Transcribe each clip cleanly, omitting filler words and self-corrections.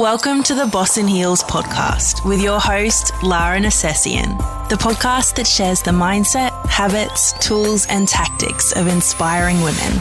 Welcome to the Boss in Heels podcast with your host, Lara Nercessian, the podcast that shares the mindset, habits, tools, and tactics of inspiring women.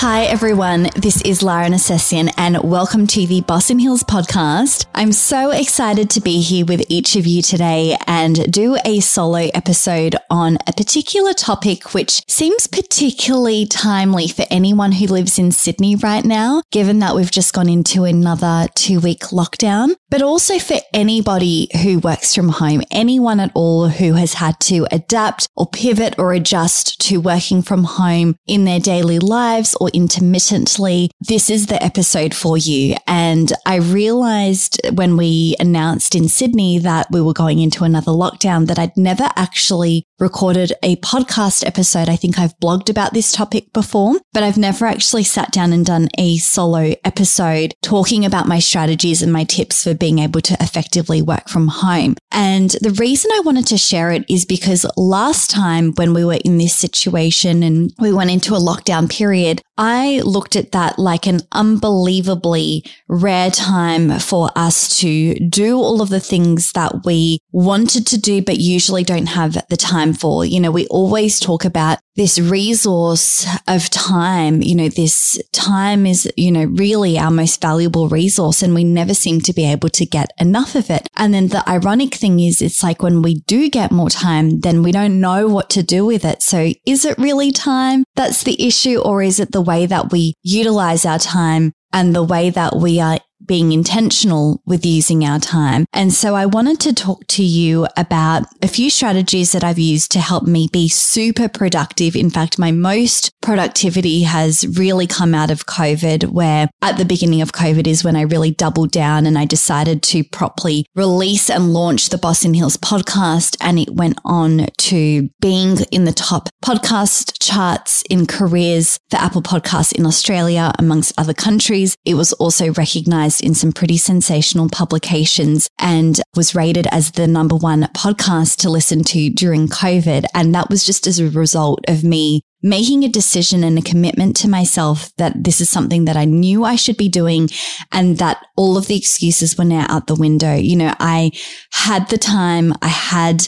Hi everyone, this is Lara Nercessian and welcome to the Boss in Heels podcast. I'm so excited to be here with each of you today and do a solo episode on a particular topic which seems particularly timely for anyone who lives in Sydney right now, given that we've just gone into another 2-week lockdown, but also for anybody who works from home, anyone at all who has had to adapt or pivot or adjust to working from home in their daily lives or intermittently, this is the episode for you. And I realized when we announced in Sydney that we were going into another lockdown that I'd never actually recorded a podcast episode. I think I've blogged about this topic before, but I've never actually sat down and done a solo episode talking about my strategies and my tips for being able to effectively work from home. And the reason I wanted to share it is because last time when we were in this situation and we went into a lockdown period, I looked at that like an unbelievably rare time for us to do all of the things that we wanted to do, but usually don't have the time for. You know, we always talk about this resource of time. You know, this time is, you know, really our most valuable resource and we never seem to be able to get enough of it. And then the ironic thing is, it's like when we do get more time, then we don't know what to do with it. So is it really time that's the issue, or is it the way that we utilize our time and the way that we are being intentional with using our time? And so I wanted to talk to you about a few strategies that I've used to help me be super productive. In fact, my most productivity has really come out of COVID, where at the beginning of COVID is when I really doubled down and I decided to properly release and launch the Boss in Heels podcast. And it went on to being in the top podcast charts in careers for Apple Podcasts in Australia, amongst other countries. It was also recognized in some pretty sensational publications and was rated as the #1 podcast to listen to during COVID. And that was just as a result of me making a decision and a commitment to myself that this is something that I knew I should be doing and that all of the excuses were now out the window. You know, I had the time, I had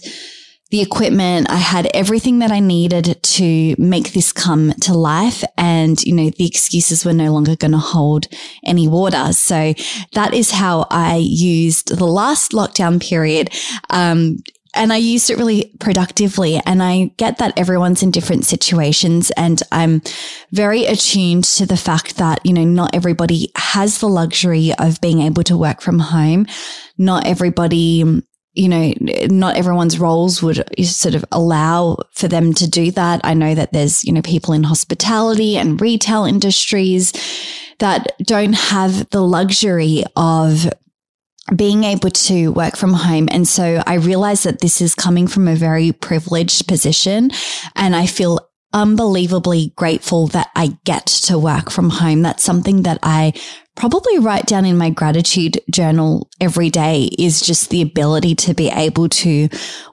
the equipment, I had everything that I needed to make this come to life. And, you know, the excuses were no longer going to hold any water. So that is how I used the last lockdown period. And I used it really productively. And I get that everyone's in different situations. And I'm very attuned to the fact that, you know, not everybody has the luxury of being able to work from home. Not everybody, you know, not everyone's roles would sort of allow for them to do that. I know that there's, you know, people in hospitality and retail industries that don't have the luxury of being able to work from home. And so I realize that this is coming from a very privileged position, and I feel unbelievably grateful that I get to work from home. That's something that I probably write down in my gratitude journal every day, is just the ability to be able to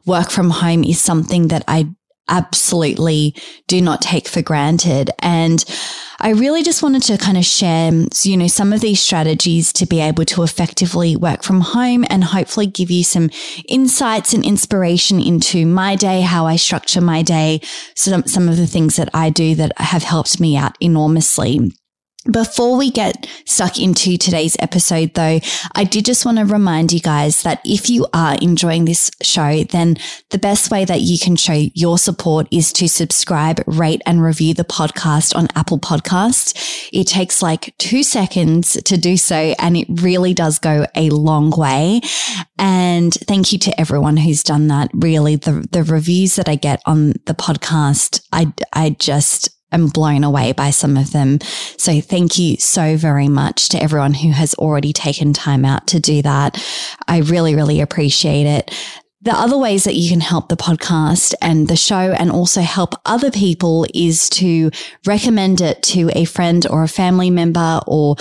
work from home is something that I absolutely do not take for granted. And I really just wanted to kind of share, you know, some of these strategies to be able to effectively work from home and hopefully give you some insights and inspiration into my day, how I structure my day, some of the things that I do that have helped me out enormously. Before we get stuck into today's episode, though, I did just want to remind you guys that if you are enjoying this show, then the best way that you can show your support is to subscribe, rate, and review the podcast on Apple Podcasts. It takes like 2 seconds to do so, and it really does go a long way. And thank you to everyone who's done that. Really, the reviews that I get on the podcast, I just am blown away by some of them. So thank you so very much to everyone who has already taken time out to do that. I really, really appreciate it. The other ways that you can help the podcast and the show and also help other people is to recommend it to a friend or a family member or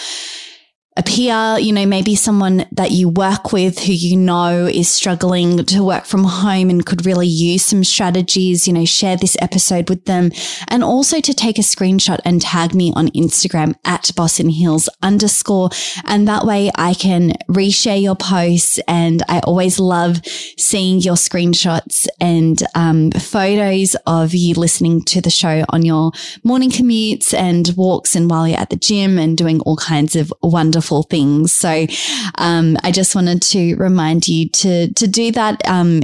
a peer, you know, maybe someone that you work with who you know is struggling to work from home and could really use some strategies, you know, share this episode with them. And also to take a screenshot and tag me on Instagram at @bossinheels_. And that way I can reshare your posts. And I always love seeing your screenshots and photos of you listening to the show on your morning commutes and walks and while you're at the gym and doing all kinds of wonderful things. So, I just wanted to remind you to do that.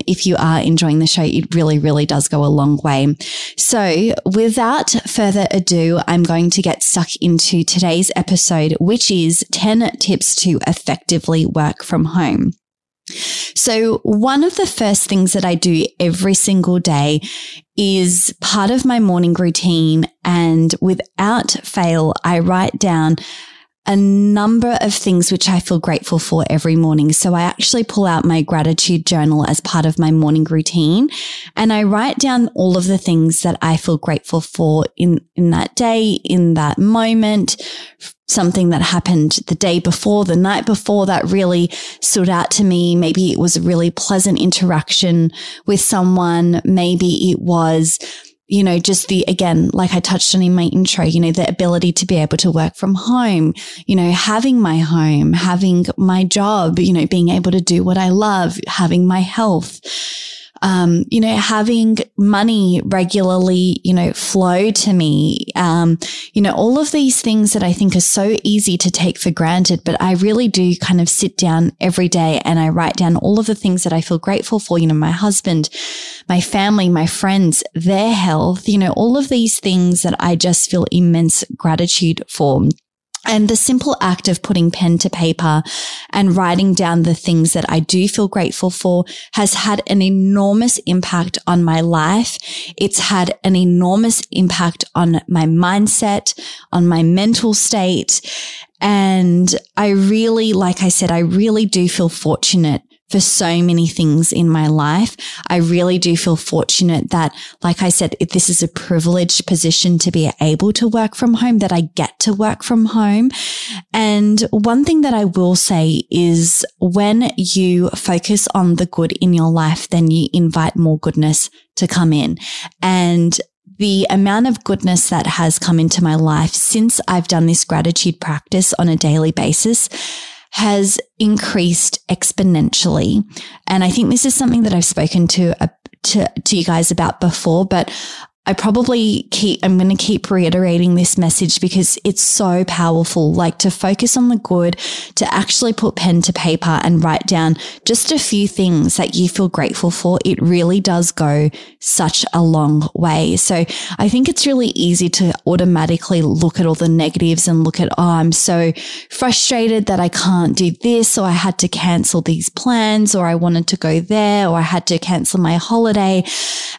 If you are enjoying the show, it really, really does go a long way. So without further ado, I'm going to get stuck into today's episode, which is 10 tips to effectively work from home. So one of the first things that I do every single day is part of my morning routine. And without fail, I write down a number of things which I feel grateful for every morning. So I actually pull out my gratitude journal as part of my morning routine, and I write down all of the things that I feel grateful for in that day, in that moment, something that happened the day before, the night before that really stood out to me. Maybe it was a really pleasant interaction with someone. Maybe it was, you know, just the, again, like I touched on in my intro, you know, the ability to be able to work from home, you know, having my home, having my job, you know, being able to do what I love, having my health, you know, having money regularly, you know, flow to me, you know, all of these things that I think are so easy to take for granted. But I really do kind of sit down every day and I write down all of the things that I feel grateful for, you know, my husband, my family, my friends, their health, you know, all of these things that I just feel immense gratitude for. And the simple act of putting pen to paper and writing down the things that I do feel grateful for has had an enormous impact on my life. It's had an enormous impact on my mindset, on my mental state. And I really, like I said, I really do feel fortunate for so many things in my life. I really do feel fortunate that, like I said, this is a privileged position to be able to work from home, that I get to work from home. And one thing that I will say is when you focus on the good in your life, then you invite more goodness to come in. And the amount of goodness that has come into my life since I've done this gratitude practice on a daily basis has increased exponentially. And I think this is something that I've spoken to you guys about before, but I'm going to keep reiterating this message because it's so powerful. Like, to focus on the good, to actually put pen to paper and write down just a few things that you feel grateful for. It really does go such a long way. So I think it's really easy to automatically look at all the negatives and look at, oh, I'm so frustrated that I can't do this, or I had to cancel these plans, or I wanted to go there, or I had to cancel my holiday.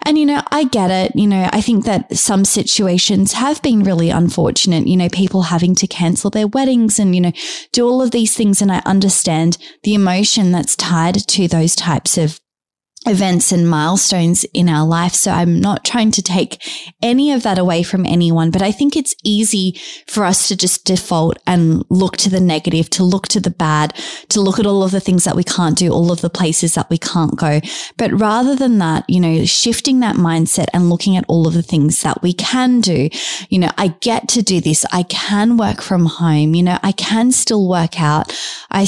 And, you know, I get it. You know, I think that some situations have been really unfortunate, you know, people having to cancel their weddings and, you know, do all of these things. And I understand the emotion that's tied to those types of events and milestones in our life. So I'm not trying to take any of that away from anyone, but I think it's easy for us to just default and look to the negative, to look to the bad, to look at all of the things that we can't do, all of the places that we can't go. But rather than that, you know, shifting that mindset and looking at all of the things that we can do, you know, I get to do this. I can work from home. You know, I can still work out. I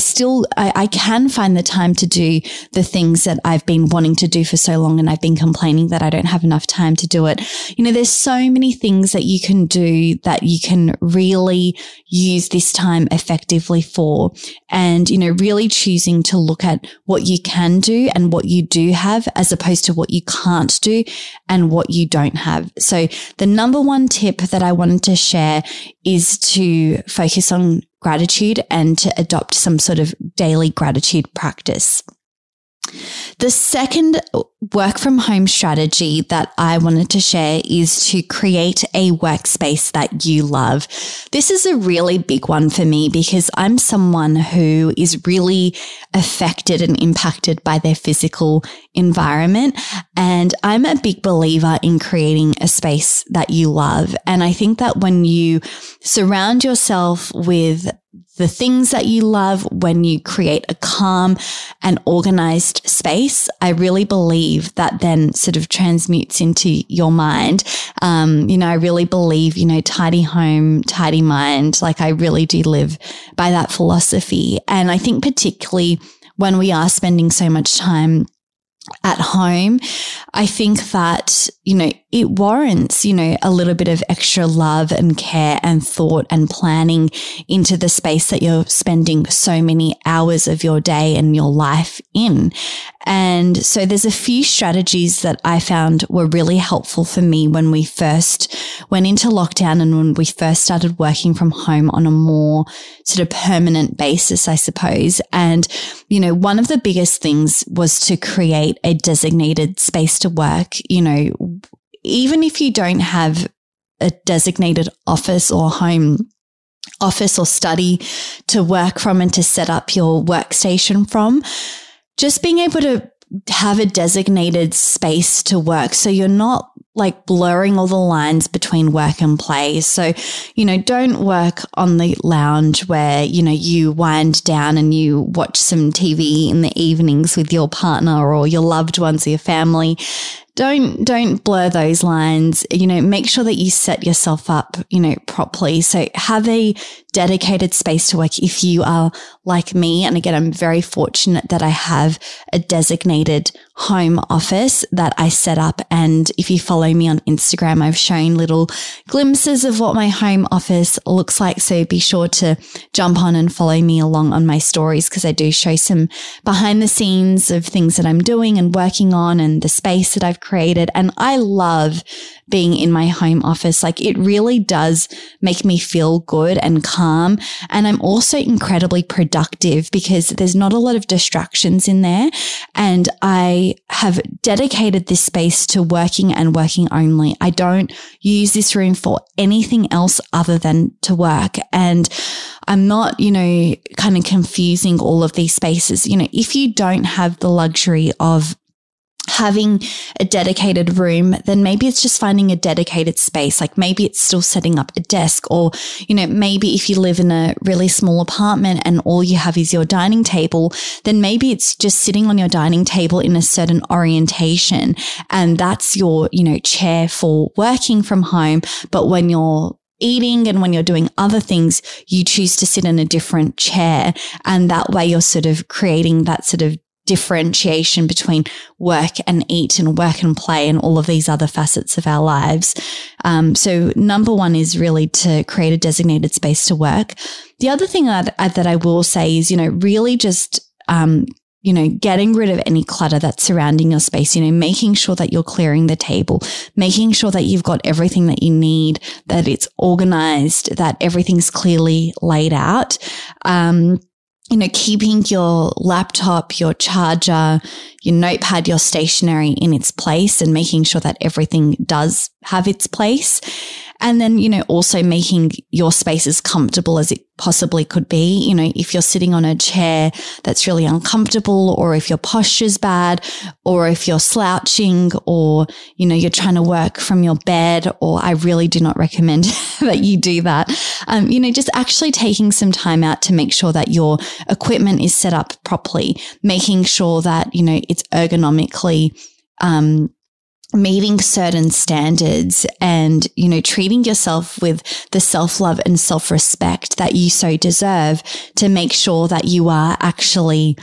can find the time to do the things that I've been wanting to do for so long, and I've been complaining that I don't have enough time to do it. You know, there's so many things that you can do that you can really use this time effectively for. And, you know, really choosing to look at what you can do and what you do have, as opposed to what you can't do and what you don't have. So the number one tip that I wanted to share is to focus on gratitude and to adopt some sort of daily gratitude practice. The second work from home strategy that I wanted to share is to create a workspace that you love. This is a really big one for me because I'm someone who is really affected and impacted by their physical environment. And I'm a big believer in creating a space that you love. And I think that when you surround yourself with the things that you love, when you create a calm and organized space, I really believe that then sort of transmutes into your mind. I really believe, tidy home, tidy mind. Like I really do live by that philosophy. And I think particularly when we are spending so much time at home, I think that, it warrants, a little bit of extra love and care and thought and planning into the space that you're spending so many hours of your day and your life in. And so there's a few strategies that I found were really helpful for me when we first went into lockdown and when we first started working from home on a more sort of permanent basis, I suppose. And, one of the biggest things was to create a designated space to work. Even if you don't have a designated office or home office or study to work from and to set up your workstation from, just being able to have a designated space to work so you're not like blurring all the lines between work and play. So, don't work on the lounge where, you wind down and you watch some TV in the evenings with your partner or your loved ones or your family. Don't blur those lines, make sure that you set yourself up, properly. So have a dedicated space to work if you are like me. And again, I'm very fortunate that I have a designated home office that I set up. And if you follow me on Instagram, I've shown little glimpses of what my home office looks like. So be sure to jump on and follow me along on my stories because I do show some behind the scenes of things that I'm doing and working on and the space that I've created. And I love being in my home office. Like it really does make me feel good and calm. And I'm also incredibly productive because there's not a lot of distractions in there. And I have dedicated this space to working and working only. I don't use this room for anything else other than to work. And I'm not, kind of confusing all of these spaces. If you don't have the luxury of having a dedicated room, then maybe it's just finding a dedicated space. Like maybe it's still setting up a desk or, maybe if you live in a really small apartment and all you have is your dining table, then maybe it's just sitting on your dining table in a certain orientation. And that's your, chair for working from home. But when you're eating and when you're doing other things, you choose to sit in a different chair. And that way you're sort of creating that sort of differentiation between work and eat and work and play and all of these other facets of our lives. So number one is really to create a designated space to work. The other thing that I will say is, really just, getting rid of any clutter that's surrounding your space, making sure that you're clearing the table, making sure that you've got everything that you need, that it's organized, that everything's clearly laid out. Keeping your laptop, your charger, your notepad, your stationery in its place and making sure that everything does have its place. And then, also making your space as comfortable as it possibly could be. If you're sitting on a chair that's really uncomfortable or if your posture's bad or if you're slouching or, you're trying to work from your bed, or I really do not recommend that you do that. Just actually taking some time out to make sure that your equipment is set up properly, making sure that, it's ergonomically, meeting certain standards and, treating yourself with the self-love and self-respect that you so deserve to make sure that you are actually,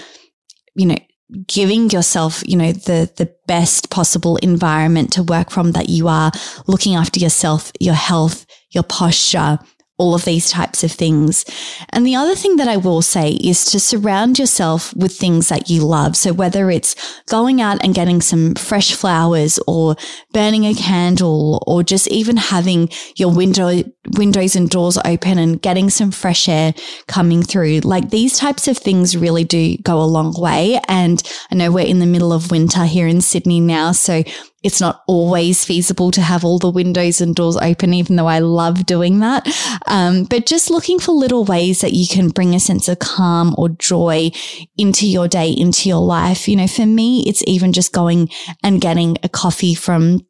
giving yourself, the best possible environment to work from, that you are looking after yourself, your health, your posture, all of these types of things. And the other thing that I will say is to surround yourself with things that you love. So whether it's going out and getting some fresh flowers or burning a candle or just even having your windows and doors open and getting some fresh air coming through, like these types of things really do go a long way. And I know we're in the middle of winter here in Sydney now, so it's not always feasible to have all the windows and doors open, even though I love doing that. But just looking for little ways that you can bring a sense of calm or joy into your day, into your life. You know, for me, it's even just going and getting a coffee from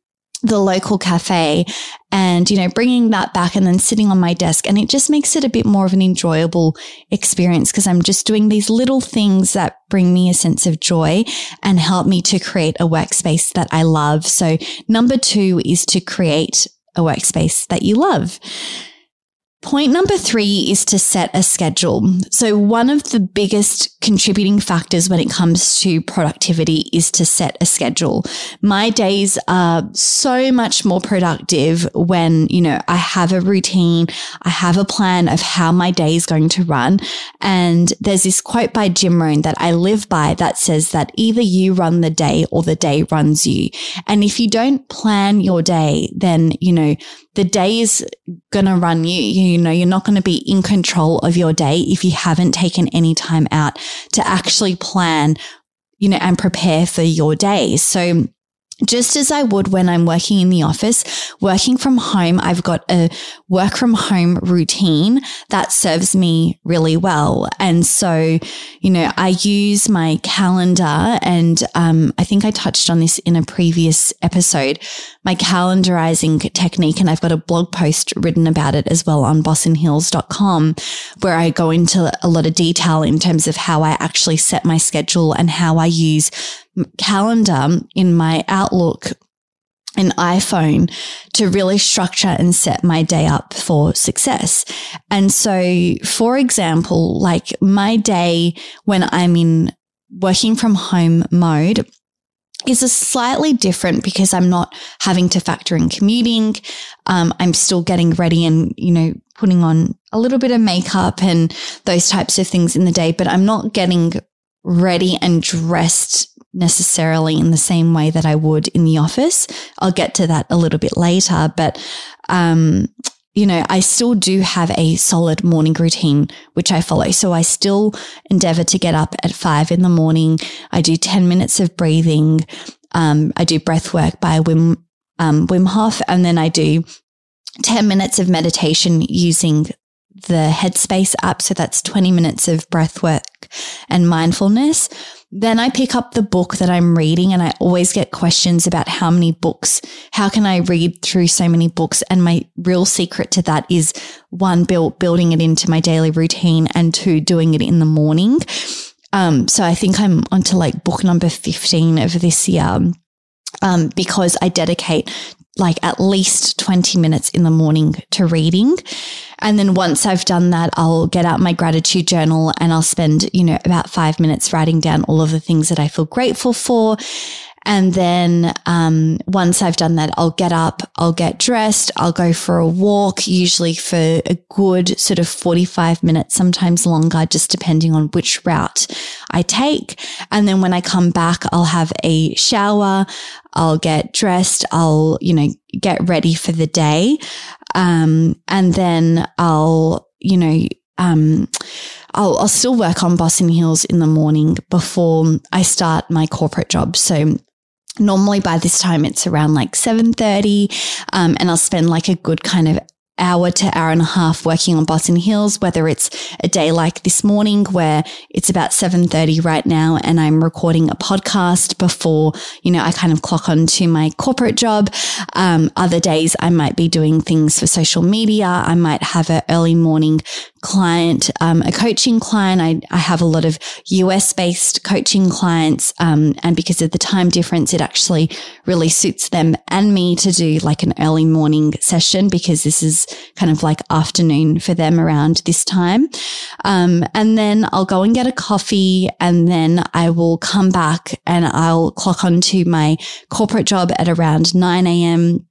the local cafe and, you know, bringing that back and then sitting on my desk. And it just makes it a bit more of an enjoyable experience because I'm just doing these little things that bring me a sense of joy and help me to create a workspace that I love. So 2 is to create a workspace that you love. Point 3 is to set a schedule. So one of the biggest contributing factors when it comes to productivity is to set a schedule. My days are so much more productive when, you know, I have a routine, I have a plan of how my day is going to run. And there's this quote by Jim Rohn that I live by that says that either you run the day or the day runs you. And if you don't plan your day, then, you know, the day is going to run you. You know, you're not going to be in control of your day if you haven't taken any time out to actually plan, you know, and prepare for your day. So just as I would when I'm working in the office, working from home, I've got a work from home routine that serves me really well. And so, you know, I use my calendar and I think I touched on this in a previous episode, my calendarizing technique. And I've got a blog post written about it as well on bossinheels.com, where I go into a lot of detail in terms of how I actually set my schedule and how I use calendar in my Outlook and iPhone to really structure and set my day up for success. And so, for example, like my day when I'm in working from home mode is a slightly different because I'm not having to factor in commuting. I'm still getting ready and, you know, putting on a little bit of makeup and those types of things in the day, but I'm not getting ready and dressed necessarily in the same way that I would in the office. I'll get to that a little bit later, but, you know, I still do have a solid morning routine, which I follow. So I still endeavor to get up at 5 a.m. I do 10 minutes of breathing. I do breath work by Wim Hof, and then I do 10 minutes of meditation using the Headspace app. So that's 20 minutes of breath work and mindfulness. Then I pick up the book that I'm reading, and I always get questions about how many books, how can I read through so many books? And my real secret to that is 1, building it into my daily routine, and 2, doing it in the morning. So I think I'm onto like book number 15 of this year, because I dedicate like at least 20 minutes in the morning to reading. And then once I've done that, I'll get out my gratitude journal and I'll spend, you know, about 5 minutes writing down all of the things that I feel grateful for. And then, once I've done that, I'll get up, I'll get dressed, I'll go for a walk, usually for a good sort of 45 minutes, sometimes longer, just depending on which route I take. And then when I come back, I'll have a shower, I'll get dressed, I'll, you know, get ready for the day. And then I'll, you know, I'll still work on Boss in Heels in the morning before I start my corporate job. So normally by this time it's around like 7:30, and I'll spend like a good kind of hour to hour and a half working on Boss in Heels, whether it's a day like this morning where it's about 7:30 right now and I'm recording a podcast before, you know, I kind of clock on to my corporate job. Other days I might be doing things for social media. I might have an early morning client, a coaching client. I have a lot of US based coaching clients. And because of the time difference, it actually really suits them and me to do like an early morning session because this is kind of like afternoon for them around this time. And then I'll go and get a coffee, and then I will come back and I'll clock on to my corporate job at around 9 a.m.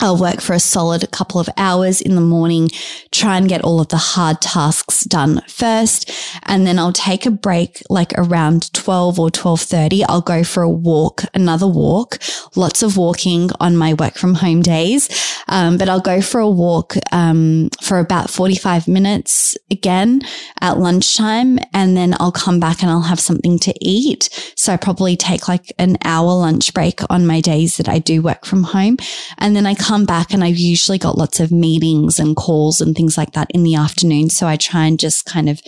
I'll work for a solid couple of hours in the morning, try and get all of the hard tasks done first. And then I'll take a break, like around 12 or 12:30. I'll go for a walk, another walk, lots of walking on my work from home days. But I'll go for a walk, for about 45 minutes again at lunchtime. And then I'll come back and I'll have something to eat. So I probably take like an hour lunch break on my days that I do work from home. And then I come back and I've usually got lots of meetings and calls and things like that in the afternoon. So I try and just kind of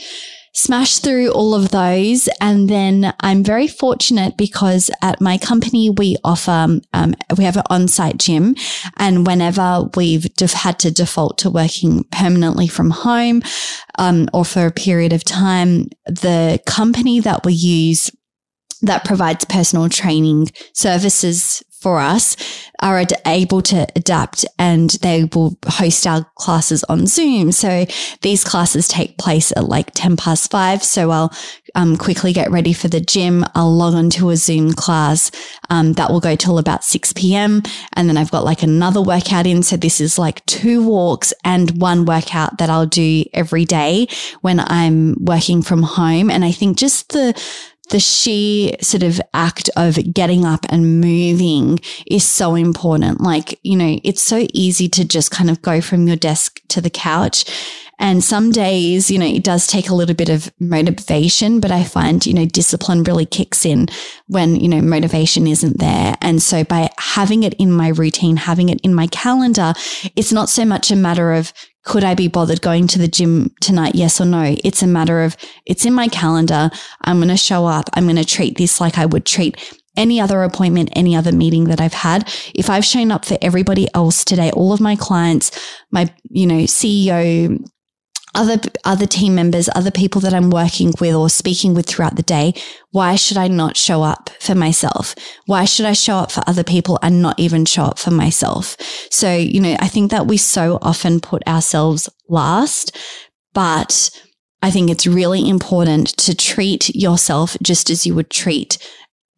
smash through all of those. And then I'm very fortunate because at my company, we offer, we have an on-site gym, and whenever we've had to default to working permanently from home, or for a period of time, the company that we use that provides personal training services for us are able to adapt, and they will host our classes on Zoom. So these classes take place at like 5:10. So I'll quickly get ready for the gym. I'll log onto a Zoom class that will go till about 6 p.m. And then I've got like another workout in. So this is like 2 walks and 1 workout that I'll do every day when I'm working from home. And I think just the sheer sort of act of getting up and moving is so important. Like, you know, it's so easy to just kind of go from your desk to the couch. And some days, you know, it does take a little bit of motivation, but I find, you know, discipline really kicks in when, you know, motivation isn't there. And so by having it in my routine, having it in my calendar, it's not so much a matter of, could I be bothered going to the gym tonight? Yes or no? It's a matter of, it's in my calendar. I'm going to show up. I'm going to treat this like I would treat any other appointment, any other meeting that I've had. If I've shown up for everybody else today, all of my clients, my, you know, CEO, other team members, other people that I'm working with or speaking with throughout the day, why should I not show up for myself? Why should I show up for other people and not even show up for myself? So, you know, I think that we so often put ourselves last, but I think it's really important to treat yourself just as you would treat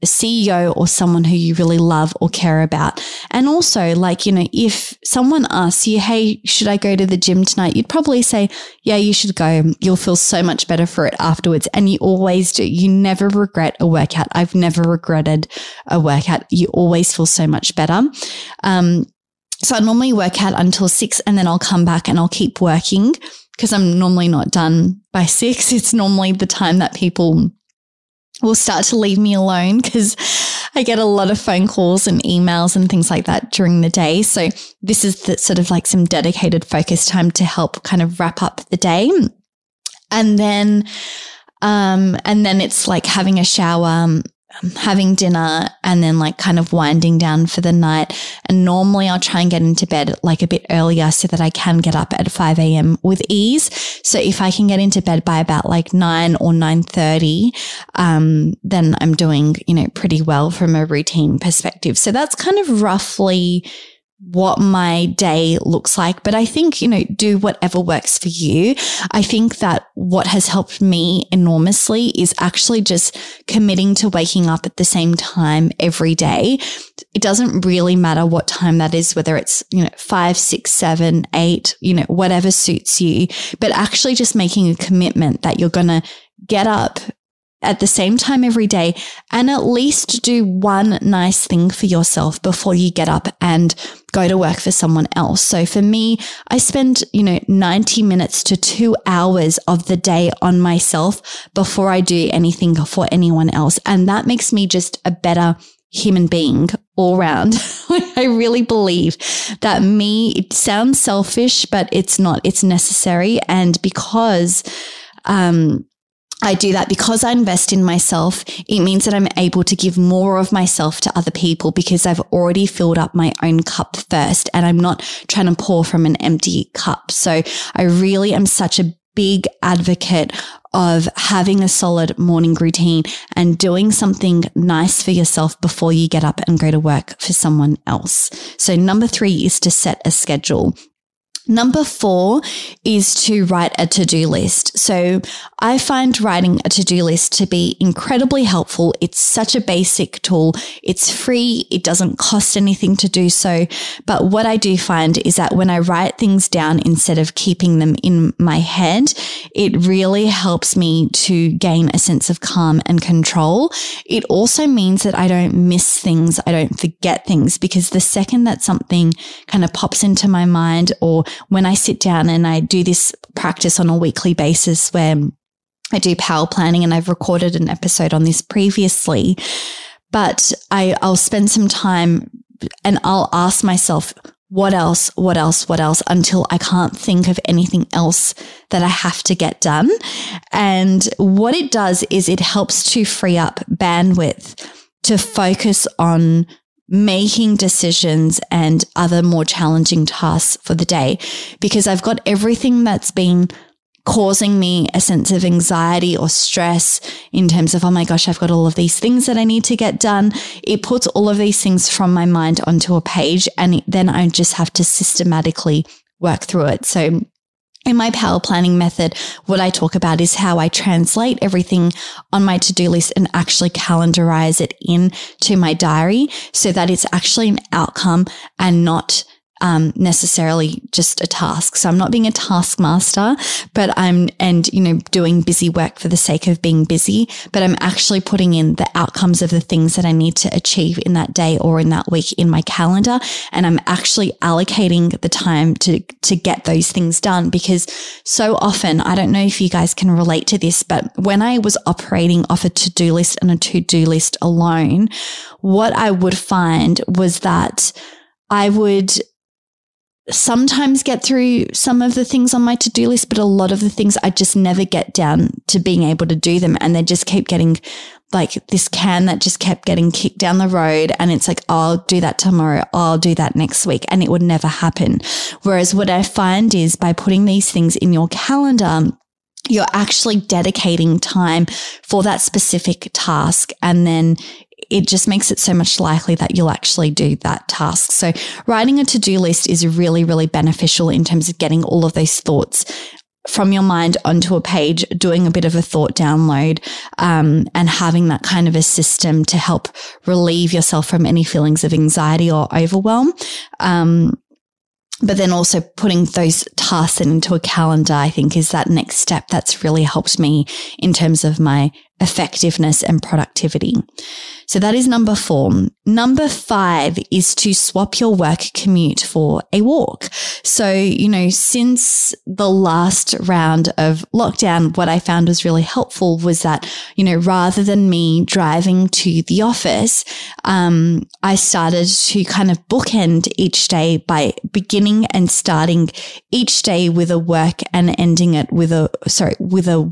a CEO or someone who you really love or care about. And also, like, you know, if someone asks you, hey, should I go to the gym tonight? You'd probably say, yeah, you should go. You'll feel so much better for it afterwards. And you always do. You never regret a workout. I've never regretted a workout. You always feel so much better. So I normally work out until 6, and then I'll come back and I'll keep working because I'm normally not done by 6. It's normally the time that people will start to leave me alone because I get a lot of phone calls and emails and things like that during the day. So this is the sort of like some dedicated focus time to help kind of wrap up the day. And then it's like having a shower, having dinner, and then like kind of winding down for the night. And normally I'll try and get into bed like a bit earlier so that I can get up at 5 a.m. with ease. So if I can get into bed by about like 9 or 9:30, then I'm doing, you know, pretty well from a routine perspective. So that's kind of roughly what my day looks like. But I think, you know, do whatever works for you. I think that what has helped me enormously is actually just committing to waking up at the same time every day. It doesn't really matter what time that is, whether it's, you know, 5, 6, 7, 8, you know, whatever suits you, but actually just making a commitment that you're going to get up at the same time every day and at least do one nice thing for yourself before you get up and go to work for someone else. So for me, I spend, you know, 90 minutes to 2 hours of the day on myself before I do anything for anyone else. And that makes me just a better human being all round. I really believe that me, it sounds selfish, but it's not, it's necessary. And because, I do that because I invest in myself. It means that I'm able to give more of myself to other people because I've already filled up my own cup first, and I'm not trying to pour from an empty cup. So I really am such a big advocate of having a solid morning routine and doing something nice for yourself before you get up and go to work for someone else. So number 3 is to set a schedule. Number 4 is to write a to-do list. So I find writing a to-do list to be incredibly helpful. It's such a basic tool. It's free. It doesn't cost anything to do so. But what I do find is that when I write things down instead of keeping them in my head, it really helps me to gain a sense of calm and control. It also means that I don't miss things. I don't forget things, because the second that something kind of pops into my mind, or when I sit down and I do this practice on a weekly basis where I do power planning, and I've recorded an episode on this previously, but I'll spend some time and I'll ask myself, what else, until I can't think of anything else that I have to get done. And what it does is it helps to free up bandwidth to focus on making decisions and other more challenging tasks for the day, because I've got everything that's been causing me a sense of anxiety or stress in terms of, oh my gosh, I've got all of these things that I need to get done. It puts all of these things from my mind onto a page, and then I just have to systematically work through it. So in my power planning method, what I talk about is how I translate everything on my to-do list and actually calendarize it into my diary so that it's actually an outcome and not necessarily just a task. So I'm not being a taskmaster, but doing busy work for the sake of being busy, but I'm actually putting in the outcomes of the things that I need to achieve in that day or in that week in my calendar. And I'm actually allocating the time to get those things done, because so often, I don't know if you guys can relate to this, but when I was operating off a to-do list and a to-do list alone, what I would find was that I would sometimes get through some of the things on my to-do list, but a lot of the things I just never get down to being able to do them. And they just keep getting like this can that just kept getting kicked down the road. And it's like, oh, I'll do that tomorrow. Oh, I'll do that next week. And it would never happen. Whereas what I find is by putting these things in your calendar, you're actually dedicating time for that specific task. And then it just makes it so much likely that you'll actually do that task. So writing a to-do list is really, really beneficial in terms of getting all of those thoughts from your mind onto a page, doing a bit of a thought download, and having that kind of a system to help relieve yourself from any feelings of anxiety or overwhelm. But then also putting those tasks into a calendar, I think, is that next step that's really helped me in terms of my effectiveness and productivity. So that is number 4. Number 5 is to swap your work commute for a walk. So, since the last round of lockdown, what I found was really helpful was that, rather than me driving to the office, I started to kind of bookend each day by beginning and starting each day with a work and ending it with a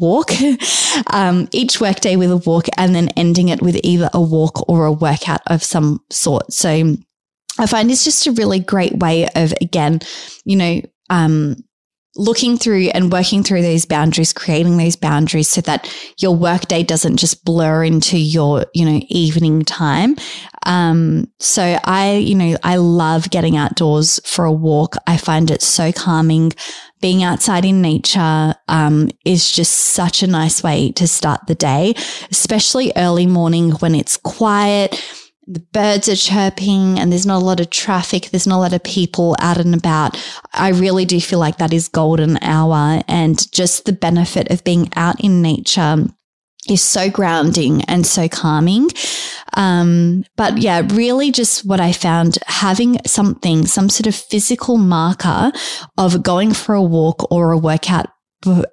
walk. Each workday with a walk, and then ending it with either a walk or a workout of some sort. So I find it's just a really great way of, again, looking through and working through those boundaries, creating those boundaries so that your workday doesn't just blur into your, evening time. So I love getting outdoors for a walk. I find it so calming. Being outside in nature is just such a nice way to start the day, especially early morning when it's quiet. The birds are chirping and there's not a lot of traffic. There's not a lot of people out and about. I really do feel like that is golden hour, and just the benefit of being out in nature is so grounding and so calming. But yeah, really just what I found, having some sort of physical marker of going for a walk or a workout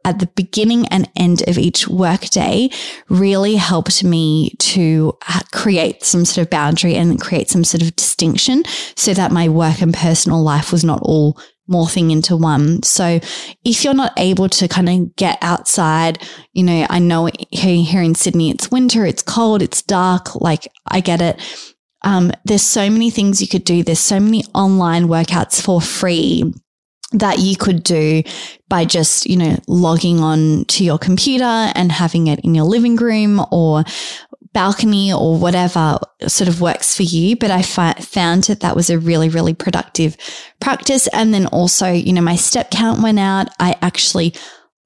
at the beginning and end of each workday really helped me to create some sort of boundary and create some sort of distinction so that my work and personal life was not all morphing into one. So if you're not able to kind of get outside, I know here in Sydney, it's winter, it's cold, it's dark, like I get it. There's so many things you could do. There's so many online workouts for free that you could do by just, logging on to your computer and having it in your living room or balcony or whatever sort of works for you. But I found that was a really, really productive practice. And then also, you know, my step count went out. I actually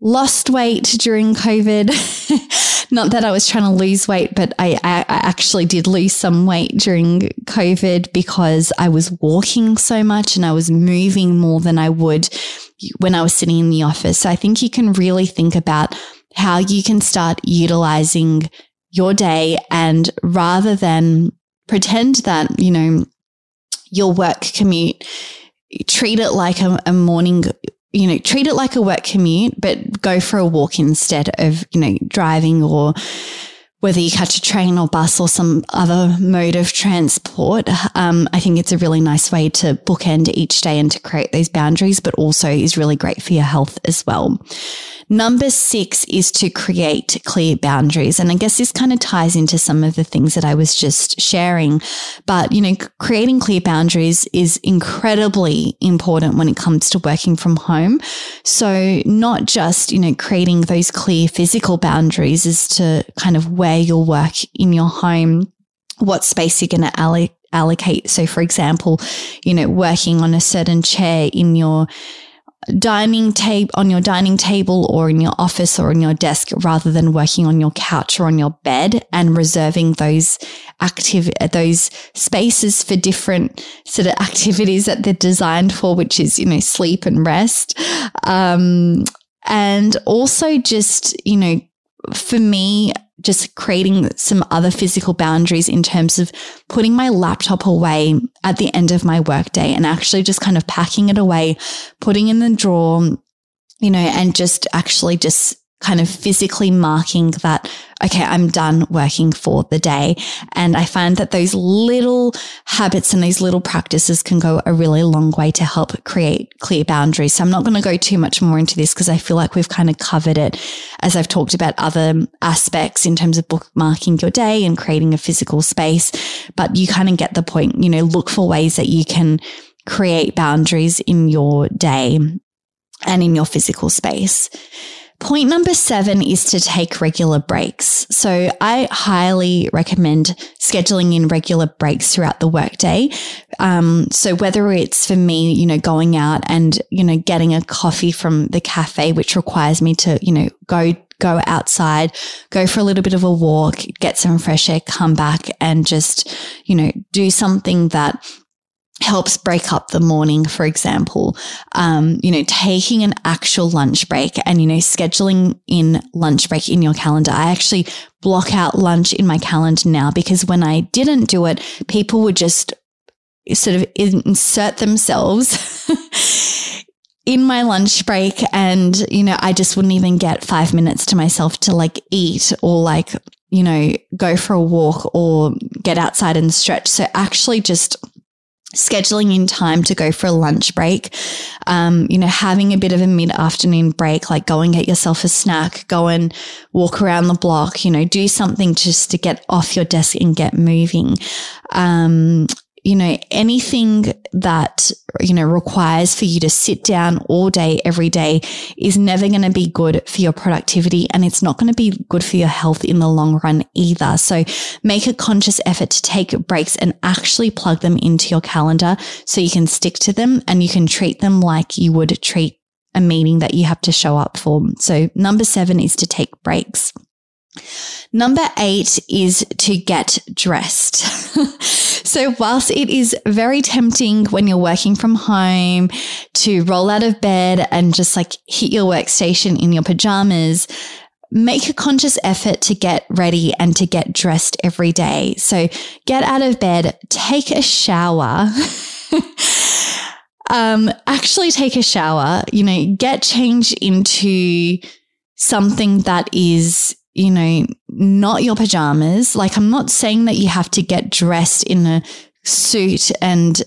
lost weight during COVID. Not that I was trying to lose weight, but I actually did lose some weight during COVID because I was walking so much and I was moving more than I would when I was sitting in the office. So I think you can really think about how you can start utilizing your day, and rather than pretend that, you know, your work commute, treat it like a morning, you know, treat it like a work commute, but go for a walk instead of, you know, driving, or whether you catch a train or bus or some other mode of transport. I think it's a really nice way to bookend each day and to create those boundaries, but also is really great for your health as well. Number 6 is to create clear boundaries. And I guess this kind of ties into some of the things that I was just sharing, but, you know, creating clear boundaries is incredibly important when it comes to working from home. So not just, you know, creating those clear physical boundaries as to kind of where you'll work in your home, what space you're going to allocate. So for example, you know, working on a certain chair in your dining table or in your office or in your desk, rather than working on your couch or on your bed, and reserving those spaces for different sort of activities that they're designed for, which is, you know, sleep and rest. And also just, you know, for me, just creating some other physical boundaries in terms of putting my laptop away at the end of my workday and actually just kind of packing it away, putting in the drawer, you know, and just actually just kind of physically marking that, okay, I'm done working for the day. And I find that those little habits and these little practices can go a really long way to help create clear boundaries. So I'm not going to go too much more into this because I feel like we've kind of covered it as I've talked about other aspects in terms of bookmarking your day and creating a physical space, but you kind of get the point. You know, look for ways that you can create boundaries in your day and in your physical space. Point number 7 is to take regular breaks. So I highly recommend scheduling in regular breaks throughout the workday. So whether it's for me, you know, going out and, you know, getting a coffee from the cafe, which requires me to, you know, go outside, go for a little bit of a walk, get some fresh air, come back and just, you know, do something that helps break up the morning, for example, you know, taking an actual lunch break and, you know, scheduling in lunch break in your calendar. I actually block out lunch in my calendar now, because when I didn't do it, people would just sort of insert themselves in my lunch break. And, you know, I just wouldn't even get 5 minutes to myself to like eat or like, you know, go for a walk or get outside and stretch. So actually just scheduling in time to go for a lunch break, you know, having a bit of a mid-afternoon break, like go and get yourself a snack, go and walk around the block, you know, do something just to get off your desk and get moving. You know, anything that, you know, requires for you to sit down all day, every day is never going to be good for your productivity, and it's not going to be good for your health in the long run either. So make a conscious effort to take breaks and actually plug them into your calendar so you can stick to them, and you can treat them like you would treat a meeting that you have to show up for. So number 7 is to take breaks. Number 8 is to get dressed. So whilst it is very tempting when you're working from home to roll out of bed and just like hit your workstation in your pajamas, make a conscious effort to get ready and to get dressed every day. So get out of bed, take a shower. Actually take a shower, you know, get changed into something that is, you know, not your pajamas. Like, I'm not saying that you have to get dressed in a suit and,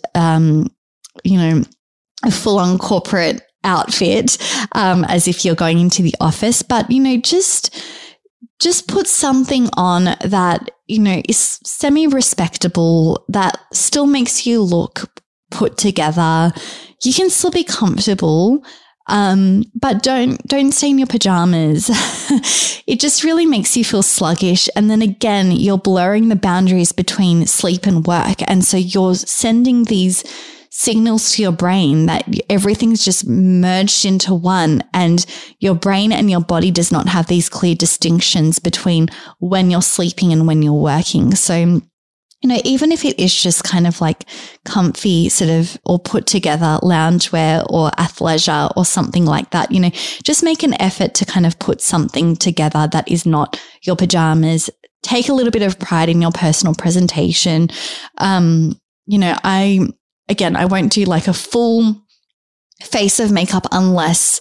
you know, a full-on corporate outfit, as if you're going into the office, but, you know, just put something on that, you know, is semi-respectable, that still makes you look put together. You can still be comfortable. But don't stay in your pajamas. It just really makes you feel sluggish. And then again, you're blurring the boundaries between sleep and work. And so you're sending these signals to your brain that everything's just merged into one, and your brain and your body does not have these clear distinctions between when you're sleeping and when you're working. So, you know, even if it is just kind of like comfy sort of or put together loungewear or athleisure or something like that, you know, just make an effort to kind of put something together that is not your pajamas. Take a little bit of pride in your personal presentation. You know, I won't do like a full face of makeup unless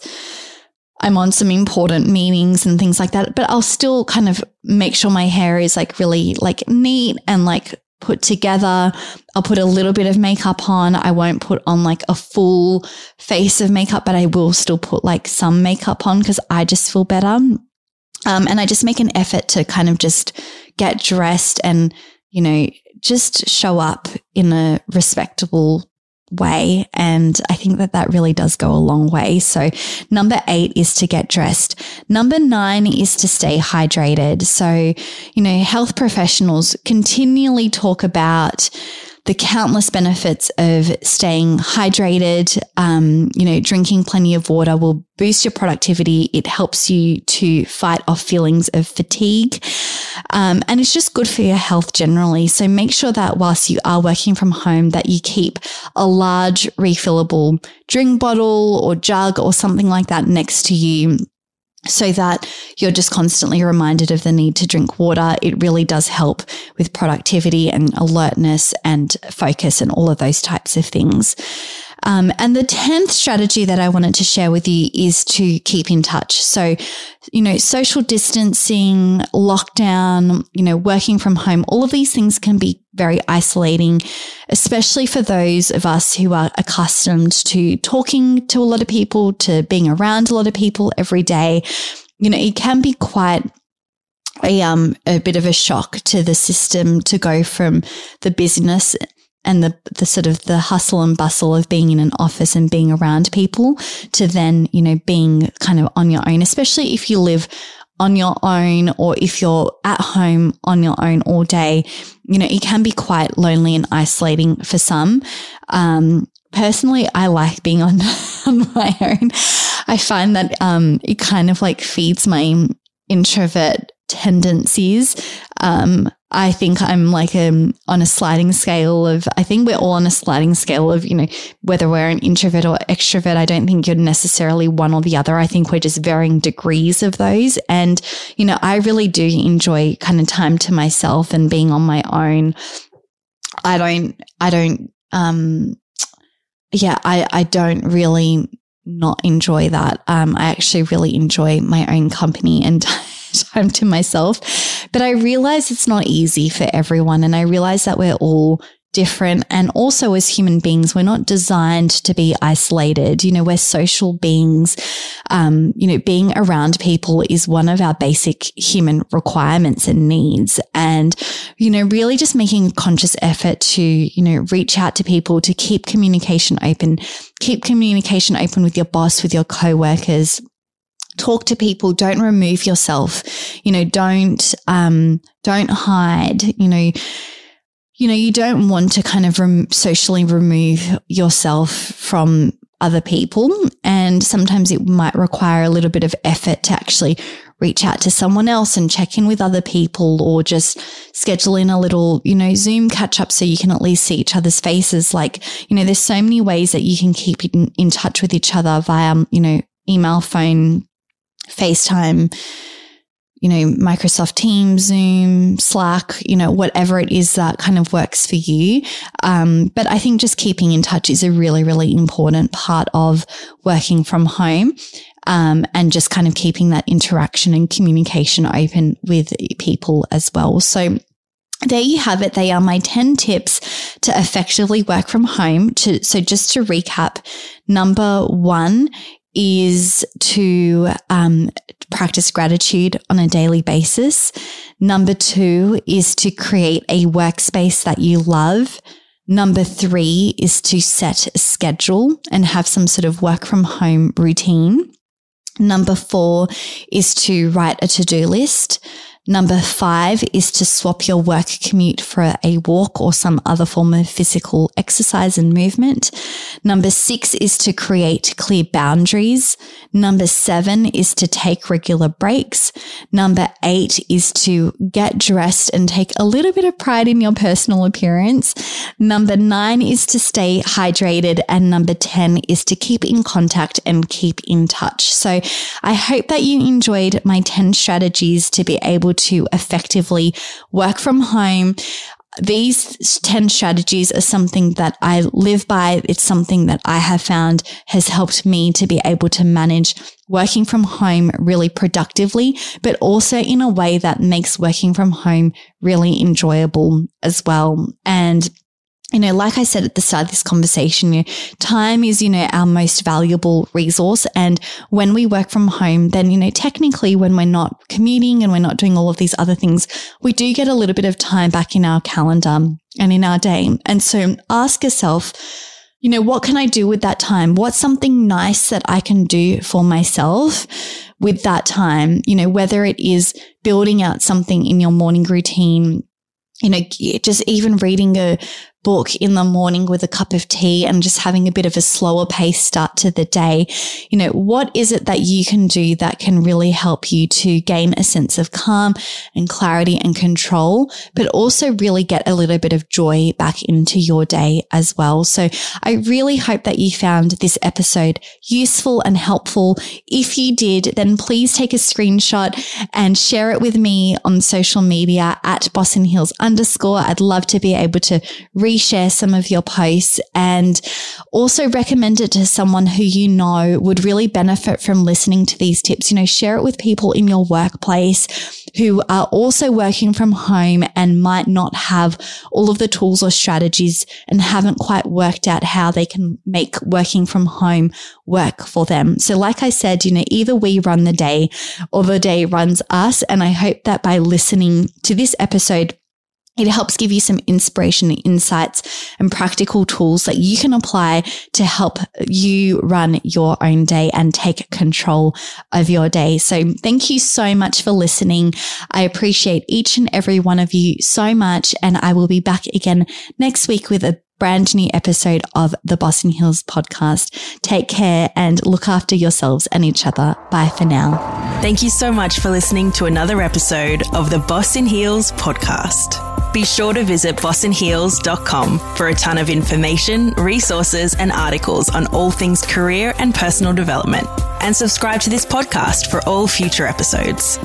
I'm on some important meetings and things like that, but I'll still kind of make sure my hair is like really like neat and like put together. I'll put a little bit of makeup on. I won't put on like a full face of makeup, but I will still put like some makeup on because I just feel better. And I just make an effort to kind of just get dressed and, you know, just show up in a respectable way. And I think that that really does go a long way. So 8 is to get dressed. 9 is to stay hydrated. So, you know, health professionals continually talk about the countless benefits of staying hydrated. You know, drinking plenty of water will boost your productivity. It helps you to fight off feelings of fatigue. And it's just good for your health generally. So make sure that whilst you are working from home that you keep a large refillable drink bottle or jug or something like that next to you, so that you're just constantly reminded of the need to drink water. It really does help with productivity and alertness and focus and all of those types of things. And the 10th strategy that I wanted to share with you is to keep in touch. So, you know, social distancing, lockdown, you know, working from home, all of these things can be very isolating, especially for those of us who are accustomed to talking to a lot of people, to being around a lot of people every day. You know, it can be quite a bit of a shock to the system to go from the busyness and the sort of the hustle and bustle of being in an office and being around people to then, you know, being kind of on your own, especially if you live on your own or if you're at home on your own all day. You know, it can be quite lonely and isolating for some. Personally, I like being on my own. I find that it kind of like feeds my introvert tendencies. I think I'm like on a sliding scale of, I think we're all on a sliding scale of, you know, whether we're an introvert or extrovert. I don't think you're necessarily one or the other. I think we're just varying degrees of those. And, you know, I really do enjoy kind of time to myself and being on my own. I don't really not enjoy that. I actually really enjoy my own company and time to myself. But I realize it's not easy for everyone. And I realize that we're all different. And also as human beings, we're not designed to be isolated. You know, we're social beings. You know, being around people is one of our basic human requirements and needs. And, you know, really just making a conscious effort to, you know, reach out to people, to keep communication open, with your boss, with your coworkers. Talk to people. Don't remove yourself. You know, don't hide. You know, you don't want to kind of socially remove yourself from other people. And sometimes it might require a little bit of effort to actually reach out to someone else and check in with other people, or just schedule in a little, you know, Zoom catch up so you can at least see each other's faces. Like, you know, there's so many ways that you can keep in touch with each other via, you know, email, phone, FaceTime, you know, Microsoft Teams, Zoom, Slack, you know, whatever it is that kind of works for you. But I think just keeping in touch is a really, really important part of working from home, and just kind of keeping that interaction and communication open with people as well. So there you have it. They are my 10 tips to effectively work from home. So just to recap, 1 is to practice gratitude on a daily basis. 2 is to create a workspace that you love. Number 3 is to set a schedule and have some sort of work from home routine. Number 4 is to write a to-do list. Number 5 is to swap your work commute for a walk or some other form of physical exercise and movement. Number 6 is to create clear boundaries. Number 7 is to take regular breaks. Number 8 is to get dressed and take a little bit of pride in your personal appearance. Number 9 is to stay hydrated. And number 10 is to keep in contact and keep in touch. So I hope that you enjoyed my 10 strategies to be able to effectively work from home. These 10 strategies are something that I live by. It's something that I have found has helped me to be able to manage working from home really productively, but also in a way that makes working from home really enjoyable as well. And you know, like I said at the start of this conversation, time is, our most valuable resource. And when we work from home, then, technically when we're not commuting and we're not doing all of these other things, we do get a little bit of time back in our calendar and in our day. And so ask yourself, what can I do with that time? What's something nice that I can do for myself with that time? Whether it is building out something in your morning routine, just even reading a book in the morning with a cup of tea and just having a bit of a slower pace start to the day. What is it that you can do that can really help you to gain a sense of calm and clarity and control, but also really get a little bit of joy back into your day as well? So I really hope that you found this episode useful and helpful. If you did, then please take a screenshot and share it with me on social media at bossinheels_. I'd love to be able to reshare some of your posts and also recommend it to someone who you know would really benefit from listening to these tips. Share it with people in your workplace who are also working from home and might not have all of the tools or strategies and haven't quite worked out how they can make working from home work for them. So like I said, either we run the day or the day runs us. And I hope that by listening to this episode, it helps give you some inspiration, insights, and practical tools that you can apply to help you run your own day and take control of your day. So thank you so much for listening. I appreciate each and every one of you so much. And I will be back again next week with a brand new episode of the Boss in Heels podcast. Take care and look after yourselves and each other. Bye for now. Thank you so much for listening to another episode of the Boss in Heels podcast. Be sure to visit bossinheels.com for a ton of information, resources, and articles on all things career and personal development. And subscribe to this podcast for all future episodes.